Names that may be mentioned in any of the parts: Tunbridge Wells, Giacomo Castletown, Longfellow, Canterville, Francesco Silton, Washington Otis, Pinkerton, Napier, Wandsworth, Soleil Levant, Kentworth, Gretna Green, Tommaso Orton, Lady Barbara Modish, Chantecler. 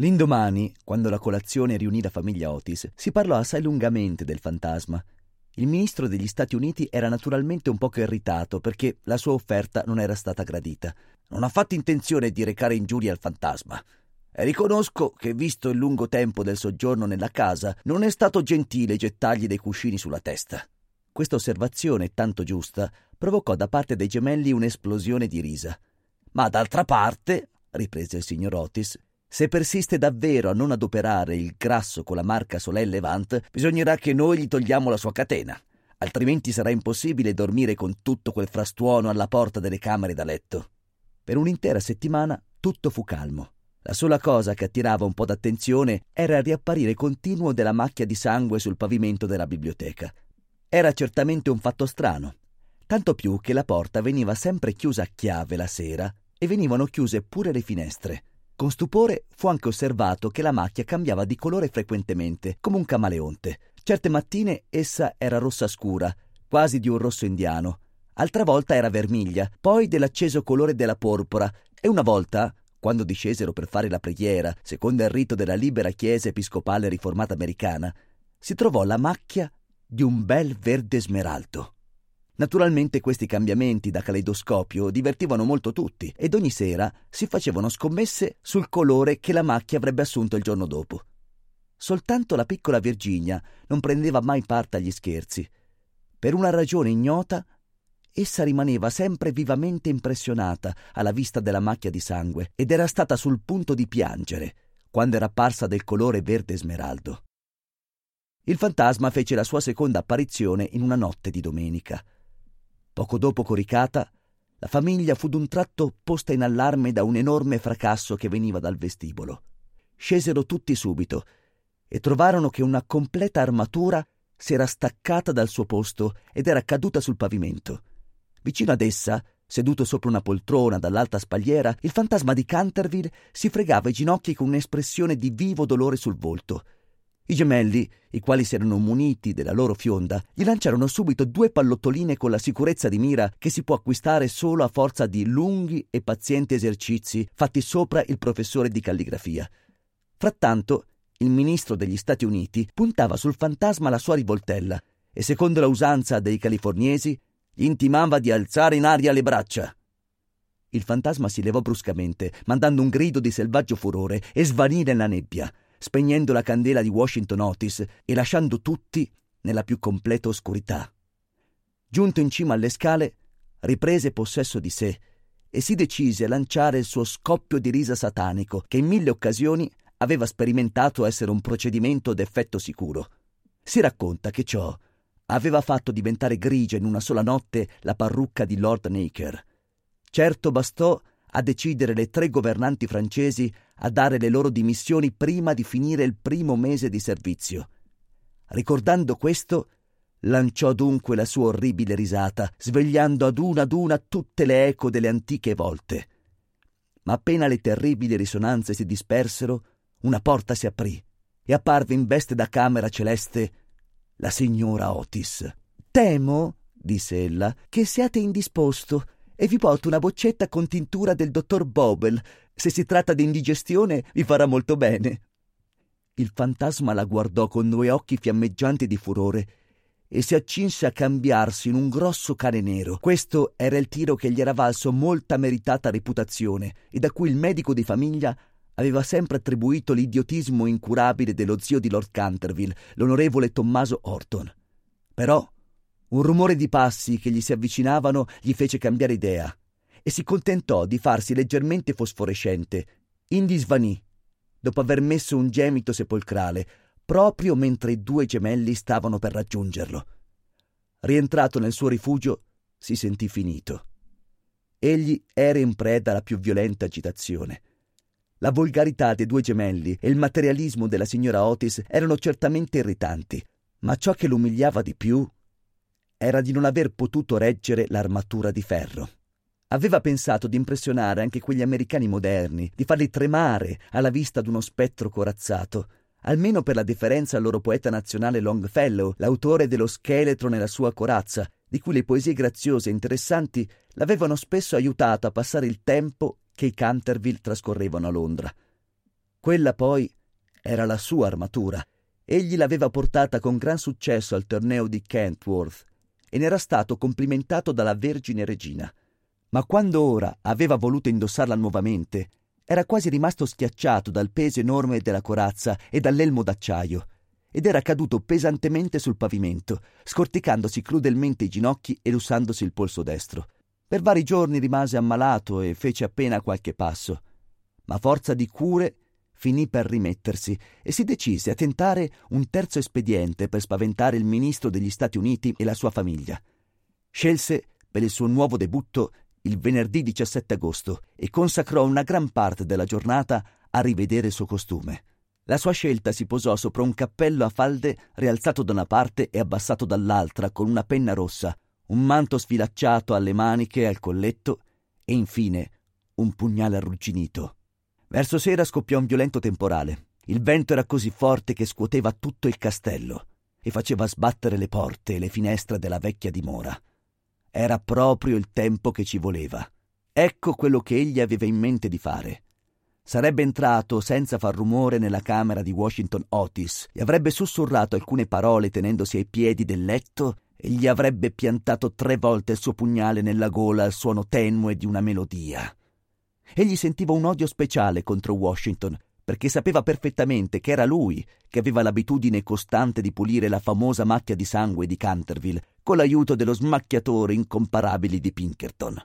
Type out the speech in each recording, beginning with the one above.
L'indomani, quando la colazione riunì la famiglia Otis, si parlò assai lungamente del fantasma. Il ministro degli Stati Uniti era naturalmente un poco irritato perché la sua offerta non era stata gradita. Non ho affatto intenzione di recare ingiurie al fantasma. E riconosco che, visto il lungo tempo del soggiorno nella casa, non è stato gentile gettargli dei cuscini sulla testa. Questa osservazione, tanto giusta, provocò da parte dei gemelli un'esplosione di risa. Ma d'altra parte, riprese il signor Otis, se persiste davvero a non adoperare il grasso con la marca Soleil Levant, bisognerà che noi gli togliamo la sua catena, altrimenti sarà impossibile dormire con tutto quel frastuono alla porta delle camere da letto. Per un'intera settimana tutto fu calmo. La sola cosa che attirava un po' d'attenzione era il riapparire continuo della macchia di sangue sul pavimento della biblioteca. Era certamente un fatto strano, tanto più che la porta veniva sempre chiusa a chiave la sera e venivano chiuse pure le finestre. Con stupore fu anche osservato che la macchia cambiava di colore frequentemente, come un camaleonte. Certe mattine essa era rossa scura, quasi di un rosso indiano. Altra volta era vermiglia, poi dell'acceso colore della porpora e una volta, quando discesero per fare la preghiera, secondo il rito della libera chiesa episcopale riformata americana, si trovò la macchia di un bel verde smeraldo. Naturalmente questi cambiamenti da caleidoscopio divertivano molto tutti ed ogni sera si facevano scommesse sul colore che la macchia avrebbe assunto il giorno dopo. Soltanto la piccola Virginia non prendeva mai parte agli scherzi. Per una ragione ignota, essa rimaneva sempre vivamente impressionata alla vista della macchia di sangue ed era stata sul punto di piangere quando era apparsa del colore verde smeraldo. Il fantasma fece la sua seconda apparizione in una notte di domenica. Poco dopo coricata, la famiglia fu d'un tratto posta in allarme da un enorme fracasso che veniva dal vestibolo. Scesero tutti subito e trovarono che una completa armatura si era staccata dal suo posto ed era caduta sul pavimento. Vicino ad essa, seduto sopra una poltrona dall'alta spalliera, il fantasma di Canterville si fregava i ginocchi con un'espressione di vivo dolore sul volto. I gemelli, i quali si erano muniti della loro fionda, gli lanciarono subito 2 pallottoline con la sicurezza di mira che si può acquistare solo a forza di lunghi e pazienti esercizi fatti sopra il professore di calligrafia. Frattanto, il ministro degli Stati Uniti puntava sul fantasma la sua rivoltella e, secondo la usanza dei californiesi, gli intimava di alzare in aria le braccia. Il fantasma si levò bruscamente, mandando un grido di selvaggio furore, e svanì nella nebbia, spegnendo la candela di Washington Otis e lasciando tutti nella più completa oscurità. Giunto in cima alle scale, riprese possesso di sé e si decise a lanciare il suo scoppio di risa satanico che in 1000 occasioni aveva sperimentato essere un procedimento d'effetto sicuro. Si racconta che ciò aveva fatto diventare grigia in una sola notte la parrucca di Lord Napier. Certo bastò a decidere le 3 governanti francesi a dare le loro dimissioni prima di finire il primo mese di servizio. Ricordando questo, lanciò dunque la sua orribile risata, svegliando ad una tutte le eco delle antiche volte. Ma appena le terribili risonanze si dispersero, una porta si aprì e apparve in veste da camera celeste la signora Otis. «Temo», disse ella, «che siate indisposto e vi porto una boccetta con tintura del dottor Bobel. Se si tratta di indigestione, vi farà molto bene». Il fantasma la guardò con 2 occhi fiammeggianti di furore e si accinse a cambiarsi in un grosso cane nero. Questo era il tiro che gli era valso molta meritata reputazione e da cui il medico di famiglia aveva sempre attribuito l'idiotismo incurabile dello zio di Lord Canterville, l'onorevole Tommaso Orton. Però un rumore di passi che gli si avvicinavano gli fece cambiare idea e si contentò di farsi leggermente fosforescente. Indi svanì, dopo aver messo un gemito sepolcrale, proprio mentre i 2 gemelli stavano per raggiungerlo. Rientrato nel suo rifugio, si sentì finito. Egli era in preda alla più violenta agitazione. La volgarità dei due gemelli e il materialismo della signora Otis erano certamente irritanti, ma ciò che l'umiliava di più era di non aver potuto reggere l'armatura di ferro. Aveva pensato di impressionare anche quegli americani moderni, di farli tremare alla vista d'uno spettro corazzato, almeno per la deferenza al loro poeta nazionale Longfellow, l'autore dello scheletro nella sua corazza, di cui le poesie graziose e interessanti l'avevano spesso aiutato a passare il tempo che i Canterville trascorrevano a Londra. Quella poi era la sua armatura. Egli l'aveva portata con gran successo al torneo di Kentworth e ne era stato complimentato dalla Vergine Regina. Ma quando ora aveva voluto indossarla nuovamente, era quasi rimasto schiacciato dal peso enorme della corazza e dall'elmo d'acciaio, ed era caduto pesantemente sul pavimento, scorticandosi crudelmente i ginocchi e lussandosi il polso destro. Per vari giorni rimase ammalato e fece appena qualche passo, ma forza di cure finì per rimettersi e si decise a tentare un terzo espediente per spaventare il ministro degli Stati Uniti e la sua famiglia. Scelse per il suo nuovo debutto il venerdì 17 agosto e consacrò una gran parte della giornata a rivedere il suo costume. La sua scelta si posò sopra un cappello a falde rialzato da una parte e abbassato dall'altra con una penna rossa, un manto sfilacciato alle maniche e al colletto e infine un pugnale arrugginito. Verso sera scoppiò un violento temporale. Il vento era così forte che scuoteva tutto il castello e faceva sbattere le porte e le finestre della vecchia dimora. Era proprio il tempo che ci voleva. Ecco quello che egli aveva in mente di fare. Sarebbe entrato senza far rumore nella camera di Washington Otis e avrebbe sussurrato alcune parole tenendosi ai piedi del letto e gli avrebbe piantato 3 volte il suo pugnale nella gola al suono tenue di una melodia. Egli sentiva un odio speciale contro Washington perché sapeva perfettamente che era lui che aveva l'abitudine costante di pulire la famosa macchia di sangue di Canterville con l'aiuto dello smacchiatore incomparabile di Pinkerton.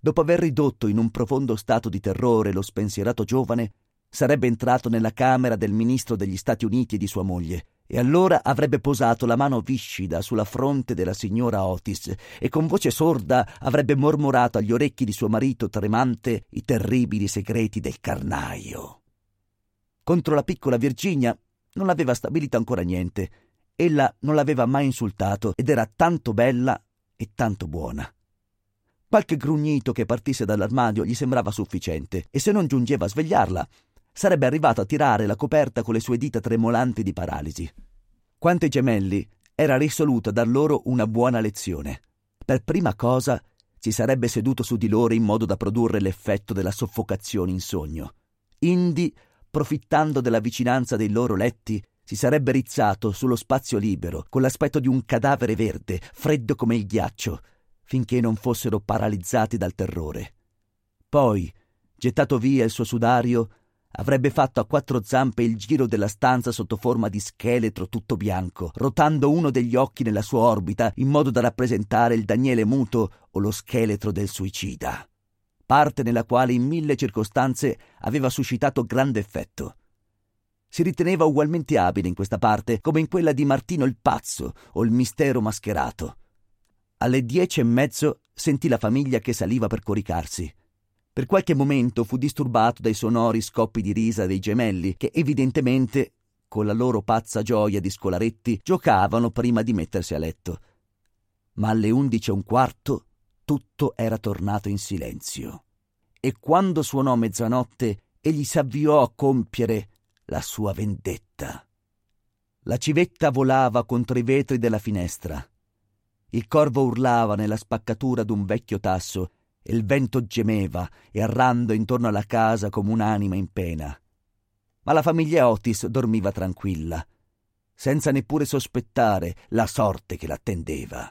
Dopo aver ridotto in un profondo stato di terrore lo spensierato giovane, sarebbe entrato nella camera del ministro degli Stati Uniti e di sua moglie, e allora avrebbe posato la mano viscida sulla fronte della signora Otis e con voce sorda avrebbe mormorato agli orecchi di suo marito tremante i terribili segreti del carnaio. Contro la piccola Virginia non aveva stabilito ancora niente. Ella non l'aveva mai insultato ed era tanto bella e tanto buona. Qualche grugnito che partisse dall'armadio gli sembrava sufficiente e se non giungeva a svegliarla, sarebbe arrivato a tirare la coperta con le sue dita tremolanti di paralisi. Quanto ai gemelli, era risoluto a dar loro una buona lezione. Per prima cosa si sarebbe seduto su di loro in modo da produrre l'effetto della soffocazione in sogno. Indi, profittando della vicinanza dei loro letti, si sarebbe rizzato sullo spazio libero con l'aspetto di un cadavere verde, freddo come il ghiaccio, finché non fossero paralizzati dal terrore. Poi, gettato via il suo sudario, avrebbe fatto a 4 zampe il giro della stanza sotto forma di scheletro tutto bianco, rotando uno degli occhi nella sua orbita in modo da rappresentare il Daniele muto o lo scheletro del suicida, parte nella quale in 1000 circostanze aveva suscitato grande effetto. Si riteneva ugualmente abile in questa parte come in quella di Martino il Pazzo o il Mistero Mascherato. Alle 10:30 sentì la famiglia che saliva per coricarsi. Per qualche momento fu disturbato dai sonori scoppi di risa dei gemelli che evidentemente, con la loro pazza gioia di scolaretti, giocavano prima di mettersi a letto. Ma alle 11:15 tutto era tornato in silenzio e quando suonò mezzanotte egli si avviò a compiere la sua vendetta. La civetta volava contro i vetri della finestra. Il corvo urlava nella spaccatura d'un vecchio tasso e il vento gemeva errando intorno alla casa come un'anima in pena. Ma la famiglia Otis dormiva tranquilla, senza neppure sospettare la sorte che l'attendeva.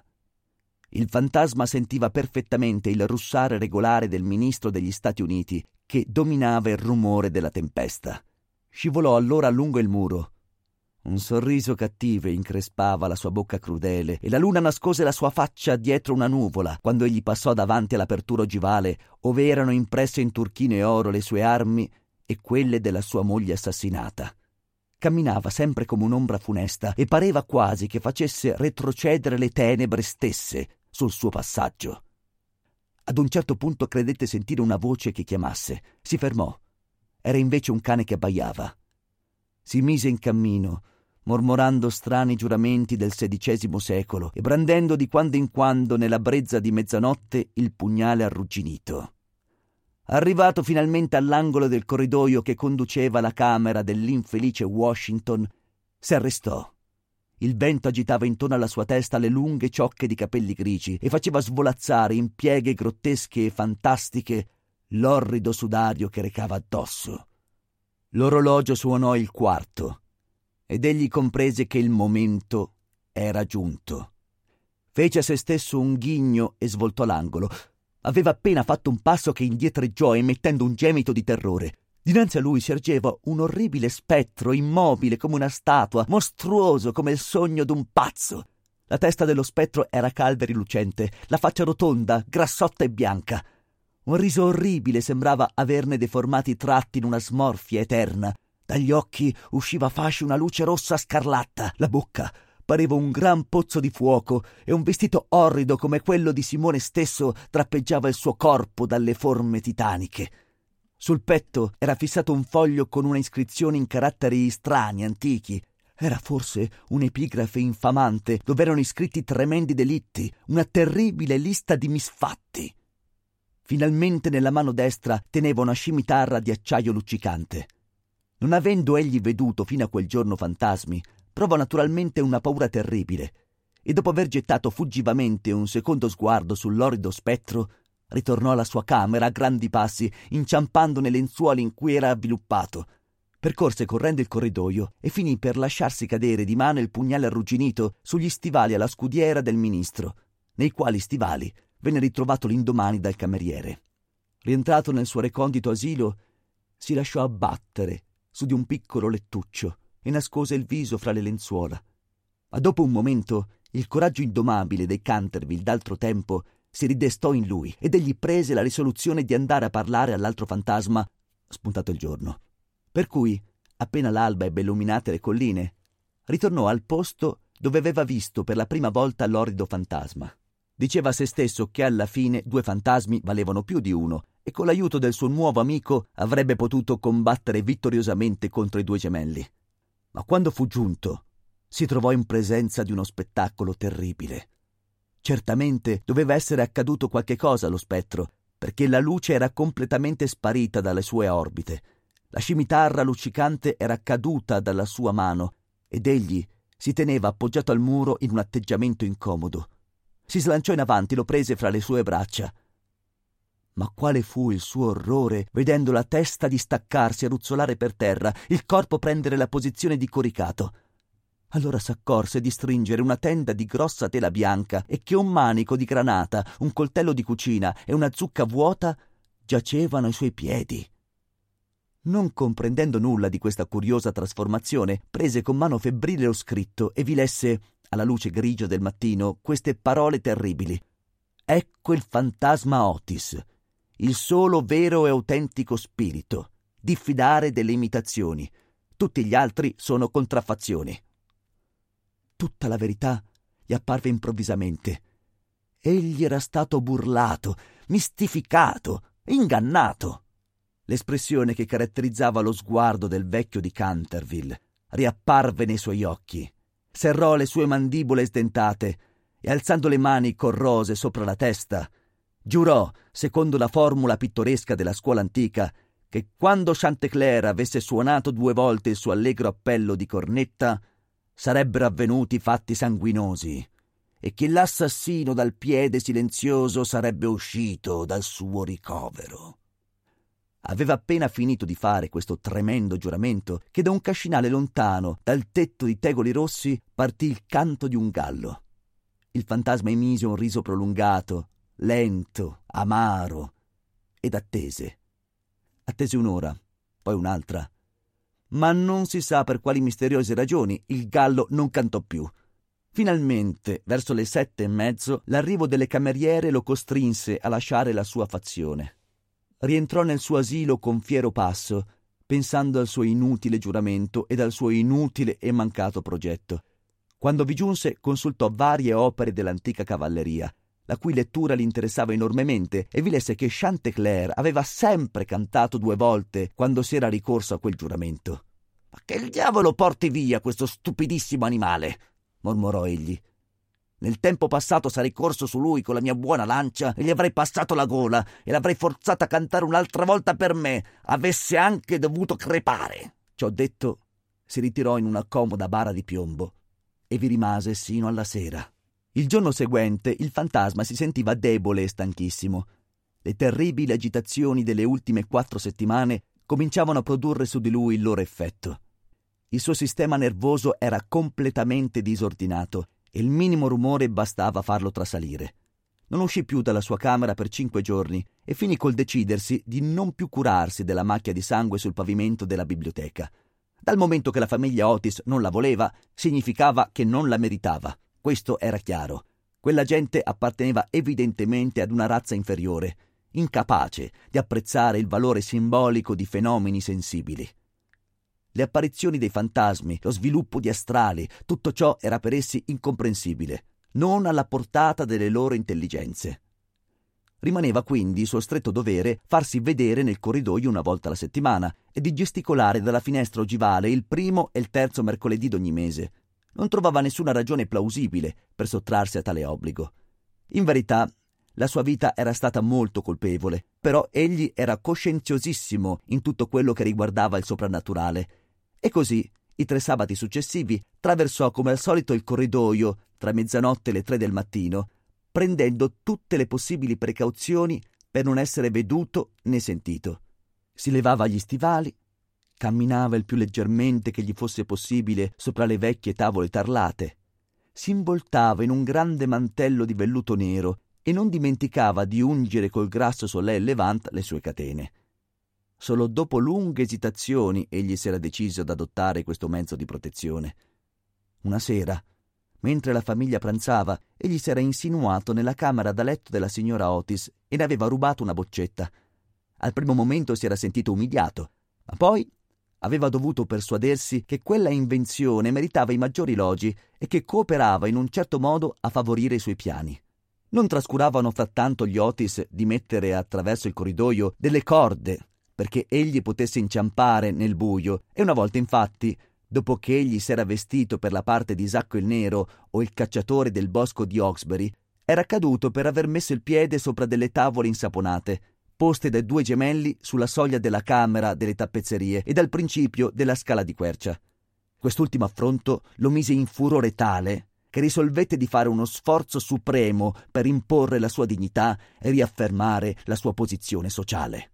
Il fantasma sentiva perfettamente il russare regolare del ministro degli Stati Uniti che dominava il rumore della tempesta. Scivolò allora lungo il muro. Un sorriso cattivo increspava la sua bocca crudele e la luna nascose la sua faccia dietro una nuvola quando egli passò davanti all'apertura ogivale ove erano impresse in turchino e oro le sue armi e quelle della sua moglie assassinata. Camminava sempre come un'ombra funesta e pareva quasi che facesse retrocedere le tenebre stesse sul suo passaggio. Ad un certo punto credette sentire una voce che chiamasse. Si fermò. era invece un cane che abbaiava. Si mise in cammino, mormorando strani giuramenti del XVI secolo e brandendo di quando in quando nella brezza di mezzanotte il pugnale arrugginito. Arrivato finalmente all'angolo del corridoio che conduceva alla camera dell'infelice Washington, si arrestò. Il vento agitava intorno alla sua testa le lunghe ciocche di capelli grigi e faceva svolazzare in pieghe grottesche e fantastiche l'orrido sudario che recava addosso. L'orologio suonò il quarto ed egli comprese che il momento era giunto. Fece a se stesso un ghigno e svoltò l'angolo. Aveva appena fatto un passo che indietreggiò emettendo un gemito di terrore. Dinanzi a lui si ergeva un orribile spettro, immobile come una statua, mostruoso come il sogno d'un pazzo. La testa dello spettro era calva e rilucente, la faccia rotonda, grassotta e bianca. Un riso orribile sembrava averne deformati i tratti in una smorfia eterna. Dagli occhi usciva a fasci una luce rossa scarlatta. La bocca pareva un gran pozzo di fuoco e un vestito orrido come quello di Simone stesso trappeggiava il suo corpo dalle forme titaniche. Sul petto era fissato un foglio con una iscrizione in caratteri strani, antichi. Era forse un'epigrafe infamante dove erano iscritti tremendi delitti, una terribile lista di misfatti. Finalmente nella mano destra teneva una scimitarra di acciaio luccicante. Non avendo egli veduto fino a quel giorno fantasmi, provò naturalmente una paura terribile e dopo aver gettato fuggivamente un secondo sguardo sull'orrido spettro, ritornò alla sua camera a grandi passi, inciampando nelle lenzuola in cui era avviluppato. Percorse correndo il corridoio e finì per lasciarsi cadere di mano il pugnale arrugginito sugli stivali alla scudiera del ministro, nei quali stivali venne ritrovato l'indomani dal cameriere. Rientrato nel suo recondito asilo, si lasciò abbattere su di un piccolo lettuccio e nascose il viso fra le lenzuola. Ma dopo un momento il coraggio indomabile dei Canterville d'altro tempo si ridestò in lui ed egli prese la risoluzione di andare a parlare all'altro fantasma spuntato il giorno. Per cui, appena l'alba ebbe illuminate le colline, ritornò al posto dove aveva visto per la prima volta l'orrido fantasma. Diceva a se stesso che alla fine 2 fantasmi valevano più di uno e con l'aiuto del suo nuovo amico avrebbe potuto combattere vittoriosamente contro i 2 gemelli. Ma quando fu giunto, si trovò in presenza di uno spettacolo terribile. Certamente doveva essere accaduto qualche cosa allo spettro, perché la luce era completamente sparita dalle sue orbite. La scimitarra luccicante era caduta dalla sua mano ed egli si teneva appoggiato al muro in un atteggiamento incomodo. Si slanciò in avanti, lo prese fra le sue braccia. Ma quale fu il suo orrore vedendo la testa distaccarsi e ruzzolare per terra, il corpo prendere la posizione di coricato. Allora s'accorse di stringere una tenda di grossa tela bianca e che un manico di granata, un coltello di cucina e una zucca vuota giacevano ai suoi piedi. Non comprendendo nulla di questa curiosa trasformazione, prese con mano febbrile lo scritto e vi lesse, alla luce grigia del mattino, queste parole terribili. Ecco il fantasma Otis, il solo vero e autentico spirito, diffidare delle imitazioni. Tutti gli altri sono contraffazioni. Tutta la verità gli apparve improvvisamente. Egli era stato burlato, mistificato, ingannato. L'espressione che caratterizzava lo sguardo del vecchio di Canterville riapparve nei suoi occhi. Serrò le sue mandibole sdentate e alzando le mani corrose sopra la testa, giurò, secondo la formula pittoresca della scuola antica, che quando Chantecler avesse suonato 2 volte il suo allegro appello di cornetta, sarebbero avvenuti fatti sanguinosi e che l'assassino dal piede silenzioso sarebbe uscito dal suo ricovero. Aveva appena finito di fare questo tremendo giuramento che da un cascinale lontano, dal tetto di tegoli rossi, partì il canto di un gallo. Il fantasma emise un riso prolungato, lento, amaro, ed attese. Attese un'ora, poi un'altra. Ma non si sa per quali misteriose ragioni il gallo non cantò più. Finalmente, verso le 7:30, l'arrivo delle cameriere lo costrinse a lasciare la sua fazione. Rientrò nel suo asilo con fiero passo, pensando al suo inutile giuramento ed al suo inutile e mancato progetto. Quando vi giunse, consultò varie opere dell'antica cavalleria. la cui lettura l'interessava enormemente, e vi lesse che Chantecler aveva sempre cantato 2 volte quando si era ricorso a quel giuramento. «Ma che il diavolo porti via questo stupidissimo animale!» mormorò egli. «Nel tempo passato sarei corso su lui con la mia buona lancia e gli avrei passato la gola e l'avrei forzata a cantare un'altra volta per me. Avesse anche dovuto crepare!» Ciò detto, si ritirò in una comoda bara di piombo e vi rimase sino alla sera. Il giorno seguente il fantasma si sentiva debole e stanchissimo. Le terribili agitazioni delle ultime 4 settimane cominciavano a produrre su di lui il loro effetto. Il suo sistema nervoso era completamente disordinato e il minimo rumore bastava a farlo trasalire. Non uscì più dalla sua camera per 5 giorni e finì col decidersi di non più curarsi della macchia di sangue sul pavimento della biblioteca. Dal momento che la famiglia Otis non la voleva, significava che non la meritava. Questo era chiaro. Quella gente apparteneva evidentemente ad una razza inferiore, incapace di apprezzare il valore simbolico di fenomeni sensibili. Le apparizioni dei fantasmi, lo sviluppo di astrali, tutto ciò era per essi incomprensibile, non alla portata delle loro intelligenze. Rimaneva quindi il suo stretto dovere farsi vedere nel corridoio 1 volta alla settimana e di gesticolare dalla finestra ogivale il 1° e il 3° mercoledì d'ogni mese. Non trovava nessuna ragione plausibile per sottrarsi a tale obbligo. In verità, la sua vita era stata molto colpevole, però egli era coscienziosissimo in tutto quello che riguardava il soprannaturale. E così, i 3 sabati successivi, traversò come al solito il corridoio tra 00:30 e 3 del mattino, prendendo tutte le possibili precauzioni per non essere veduto né sentito. Si levava gli stivali, camminava il più leggermente che gli fosse possibile sopra le vecchie tavole tarlate, si involtava in un grande mantello di velluto nero e non dimenticava di ungere col grasso Soleil Levant le sue catene. Solo dopo lunghe esitazioni egli si era deciso ad adottare questo mezzo di protezione. Una sera, mentre la famiglia pranzava, egli si era insinuato nella camera da letto della signora Otis e ne aveva rubato una boccetta. Al primo momento si era sentito umiliato, ma poi aveva dovuto persuadersi che quella invenzione meritava i maggiori logi e che cooperava in un certo modo a favorire i suoi piani. Non trascuravano frattanto gli Otis di mettere attraverso il corridoio delle corde perché egli potesse inciampare nel buio, e una volta infatti, dopo che egli s'era vestito per la parte di Isacco il Nero o il cacciatore del bosco di Hawksbury, era caduto per aver messo il piede sopra delle tavole insaponate, poste dai 2 gemelli sulla soglia della camera delle tappezzerie e dal principio della scala di quercia. Quest'ultimo affronto lo mise in furore tale che risolvette di fare uno sforzo supremo per imporre la sua dignità e riaffermare la sua posizione sociale.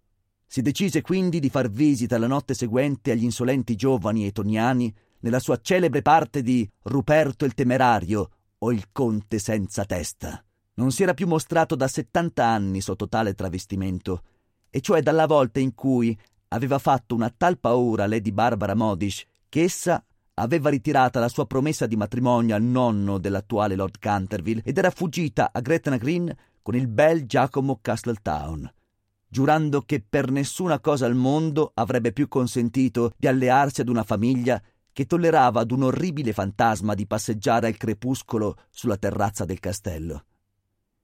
Si decise quindi di far visita la notte seguente agli insolenti giovani etoniani nella sua celebre parte di Ruperto il Temerario o il Conte senza testa. Non si era più mostrato da 70 anni sotto tale travestimento, e cioè dalla volta in cui aveva fatto una tal paura a Lady Barbara Modish che essa aveva ritirata la sua promessa di matrimonio al nonno dell'attuale Lord Canterville ed era fuggita a Gretna Green con il bel Giacomo Castletown, giurando che per nessuna cosa al mondo avrebbe più consentito di allearsi ad una famiglia che tollerava ad un orribile fantasma di passeggiare al crepuscolo sulla terrazza del castello.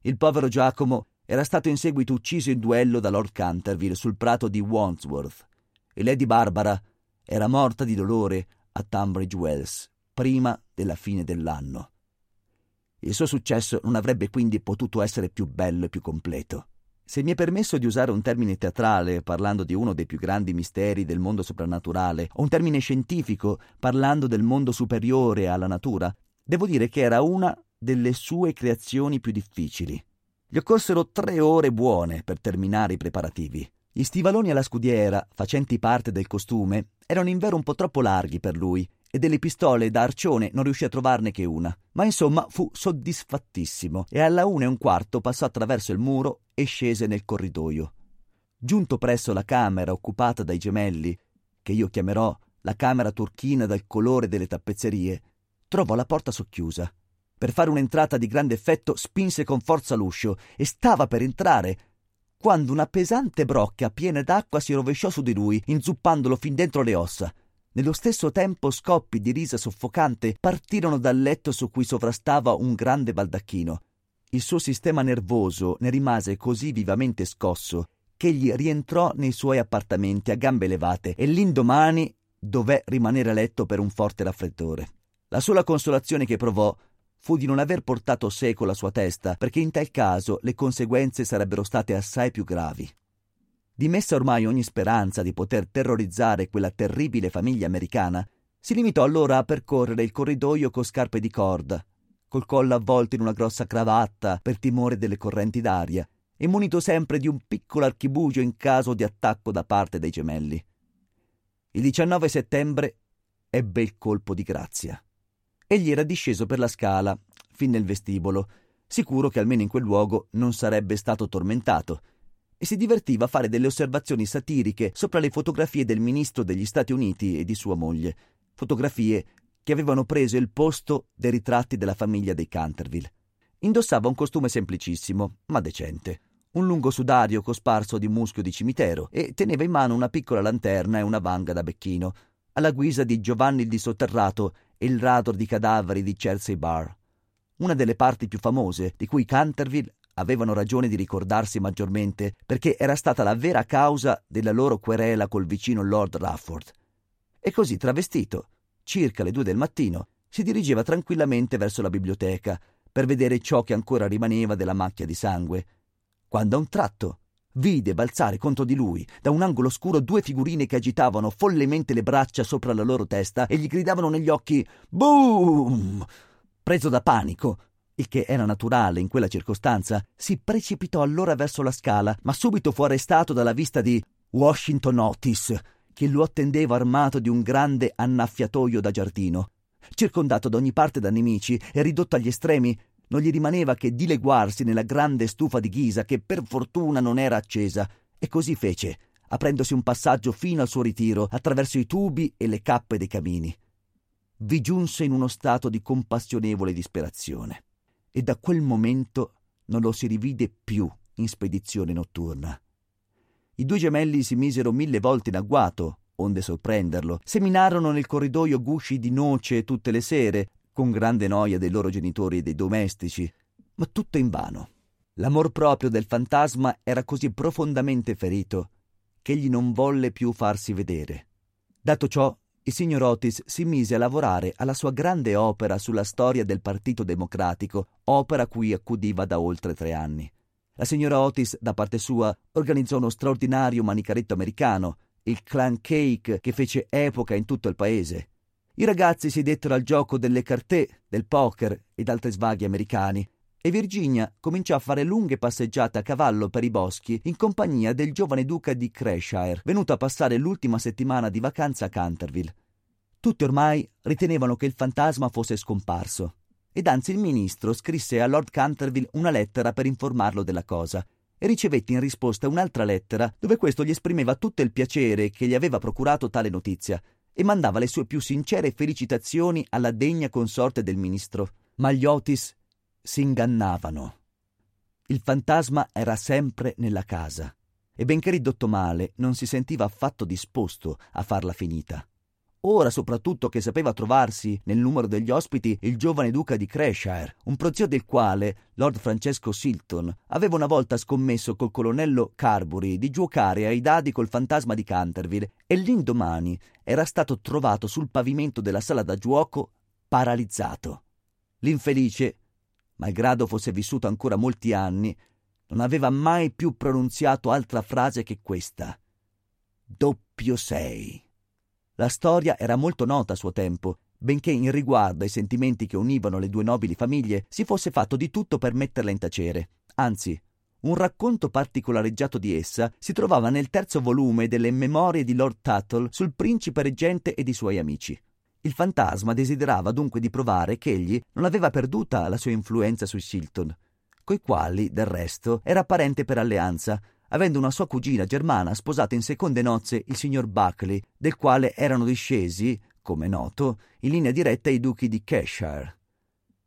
Il povero Giacomo era stato in seguito ucciso in duello da Lord Canterville sul prato di Wandsworth, e Lady Barbara era morta di dolore a Tunbridge Wells prima della fine dell'anno. Il suo successo non avrebbe quindi potuto essere più bello e più completo. Se mi è permesso di usare un termine teatrale parlando di uno dei più grandi misteri del mondo soprannaturale, o un termine scientifico parlando del mondo superiore alla natura, devo dire che era una delle sue creazioni più difficili. Gli occorsero 3 ore buone per terminare i preparativi. Gli stivaloni alla scudiera, facenti parte del costume, erano invero un po' troppo larghi per lui, e delle pistole da arcione non riuscì a trovarne che una, ma insomma fu soddisfattissimo e alla 1:15 passò attraverso il muro e scese nel corridoio. Giunto presso la camera occupata dai gemelli, che io chiamerò la camera turchina dal colore delle tappezzerie, trovò la porta socchiusa. Per fare un'entrata di grande effetto spinse con forza l'uscio e stava per entrare quando una pesante brocca piena d'acqua si rovesciò su di lui, inzuppandolo fin dentro le ossa. Nello stesso tempo scoppi di risa soffocante partirono dal letto su cui sovrastava un grande baldacchino Il suo sistema nervoso ne rimase così vivamente scosso che egli rientrò nei suoi appartamenti a gambe levate e l'indomani dové rimanere a letto per un forte raffreddore. La sola consolazione che provò fu di non aver portato seco la sua testa, perché in tal caso le conseguenze sarebbero state assai più gravi. Dimessa ormai ogni speranza di poter terrorizzare quella terribile famiglia americana, si limitò allora a percorrere il corridoio con scarpe di corda, col collo avvolto in una grossa cravatta per timore delle correnti d'aria e munito sempre di un piccolo archibugio in caso di attacco da parte dei gemelli. Il 19 settembre ebbe il colpo di grazia. Egli era disceso per la scala, fin nel vestibolo, sicuro che almeno in quel luogo non sarebbe stato tormentato, e si divertiva a fare delle osservazioni satiriche sopra le fotografie del ministro degli Stati Uniti e di sua moglie, fotografie che avevano preso il posto dei ritratti della famiglia dei Canterville. Indossava un costume semplicissimo, ma decente, un lungo sudario cosparso di muschio di cimitero, e teneva in mano una piccola lanterna e una vanga da becchino, alla guisa di Giovanni il Dissotterrato e il rador di cadaveri di Chelsea Bar, una delle parti più famose di cui Canterville avevano ragione di ricordarsi maggiormente, perché era stata la vera causa della loro querela col vicino Lord Rufford. E così travestito, circa le 2 del mattino, si dirigeva tranquillamente verso la biblioteca per vedere ciò che ancora rimaneva della macchia di sangue, quando a un tratto vide balzare contro di lui da un angolo oscuro 2 figurine che agitavano follemente le braccia sopra la loro testa e gli gridavano negli occhi «Boom!». Preso da panico, il che era naturale in quella circostanza, si precipitò allora verso la scala, ma subito fu arrestato dalla vista di Washington Otis, che lo attendeva armato di un grande annaffiatoio da giardino. Circondato da ogni parte da nemici e ridotto agli estremi, non gli rimaneva che dileguarsi nella grande stufa di ghisa che per fortuna non era accesa, e così fece, aprendosi un passaggio fino al suo ritiro attraverso i tubi e le cappe dei camini. Vi giunse in uno stato di compassionevole disperazione e da quel momento non lo si rivide più in spedizione notturna. I 2 gemelli si misero 1000 volte in agguato, onde sorprenderlo, seminarono nel corridoio gusci di noce tutte le sere, con grande noia dei loro genitori e dei domestici, ma tutto invano. L'amor proprio del fantasma era così profondamente ferito che egli non volle più farsi vedere. Dato ciò, il signor Otis si mise a lavorare alla sua grande opera sulla storia del Partito Democratico, opera a cui accudiva da oltre 3 anni. La signora Otis, da parte sua, organizzò uno straordinario manicaretto americano, il clan cake, che fece epoca in tutto il paese. I ragazzi si dettero al gioco delle carte, del poker ed altre svaghi americani, e Virginia cominciò a fare lunghe passeggiate a cavallo per i boschi in compagnia del giovane duca di Cheshire, venuto a passare l'ultima settimana di vacanza a Canterville. Tutti ormai ritenevano che il fantasma fosse scomparso, ed anzi il ministro scrisse a Lord Canterville una lettera per informarlo della cosa, e ricevette in risposta un'altra lettera dove questo gli esprimeva tutto il piacere che gli aveva procurato tale notizia, e mandava le sue più sincere felicitazioni alla degna consorte del ministro. Ma gli Otis si ingannavano. Il fantasma era sempre nella casa, e benché ridotto male, non si sentiva affatto disposto a farla finita. Ora, soprattutto che sapeva trovarsi nel numero degli ospiti il giovane duca di Cheshire, un prozio del quale Lord Francesco Silton aveva una volta scommesso col colonnello Carbury di giocare ai dadi col fantasma di Canterville, e l'indomani era stato trovato sul pavimento della sala da giuoco paralizzato. L'infelice, malgrado fosse vissuto ancora molti anni, non aveva mai più pronunziato altra frase che questa: «666». La storia era molto nota a suo tempo, benché in riguardo ai sentimenti che univano le 2 nobili famiglie si fosse fatto di tutto per metterla in tacere. Anzi, un racconto particolareggiato di essa si trovava nel 3° volume delle Memorie di Lord Tuttle sul principe reggente e di suoi amici. Il fantasma desiderava dunque di provare che egli non aveva perduta la sua influenza sui Silton, coi quali, del resto, era parente per alleanza, avendo una sua cugina germana sposata in seconde nozze il signor Buckley, del quale erano discesi, come noto, in linea diretta i duchi di Cheshire.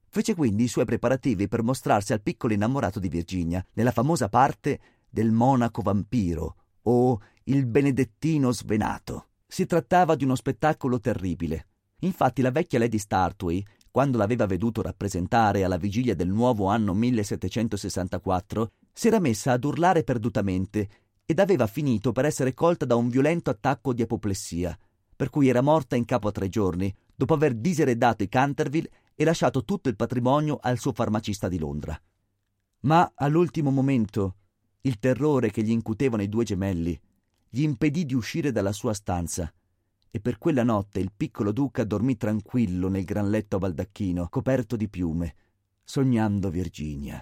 Fece quindi i suoi preparativi per mostrarsi al piccolo innamorato di Virginia, nella famosa parte del monaco vampiro, o il benedettino svenato. Si trattava di uno spettacolo terribile. Infatti la vecchia Lady Startway quando l'aveva veduto rappresentare alla vigilia del nuovo anno 1764, s'era messa ad urlare perdutamente ed aveva finito per essere colta da un violento attacco di apoplessia, per cui era morta in capo a 3 giorni, dopo aver diseredato i Canterville e lasciato tutto il patrimonio al suo farmacista di Londra. Ma all'ultimo momento il terrore che gli incutevano i 2 gemelli gli impedì di uscire dalla sua stanza, e per quella notte il piccolo duca dormì tranquillo nel gran letto a baldacchino coperto di piume, sognando Virginia.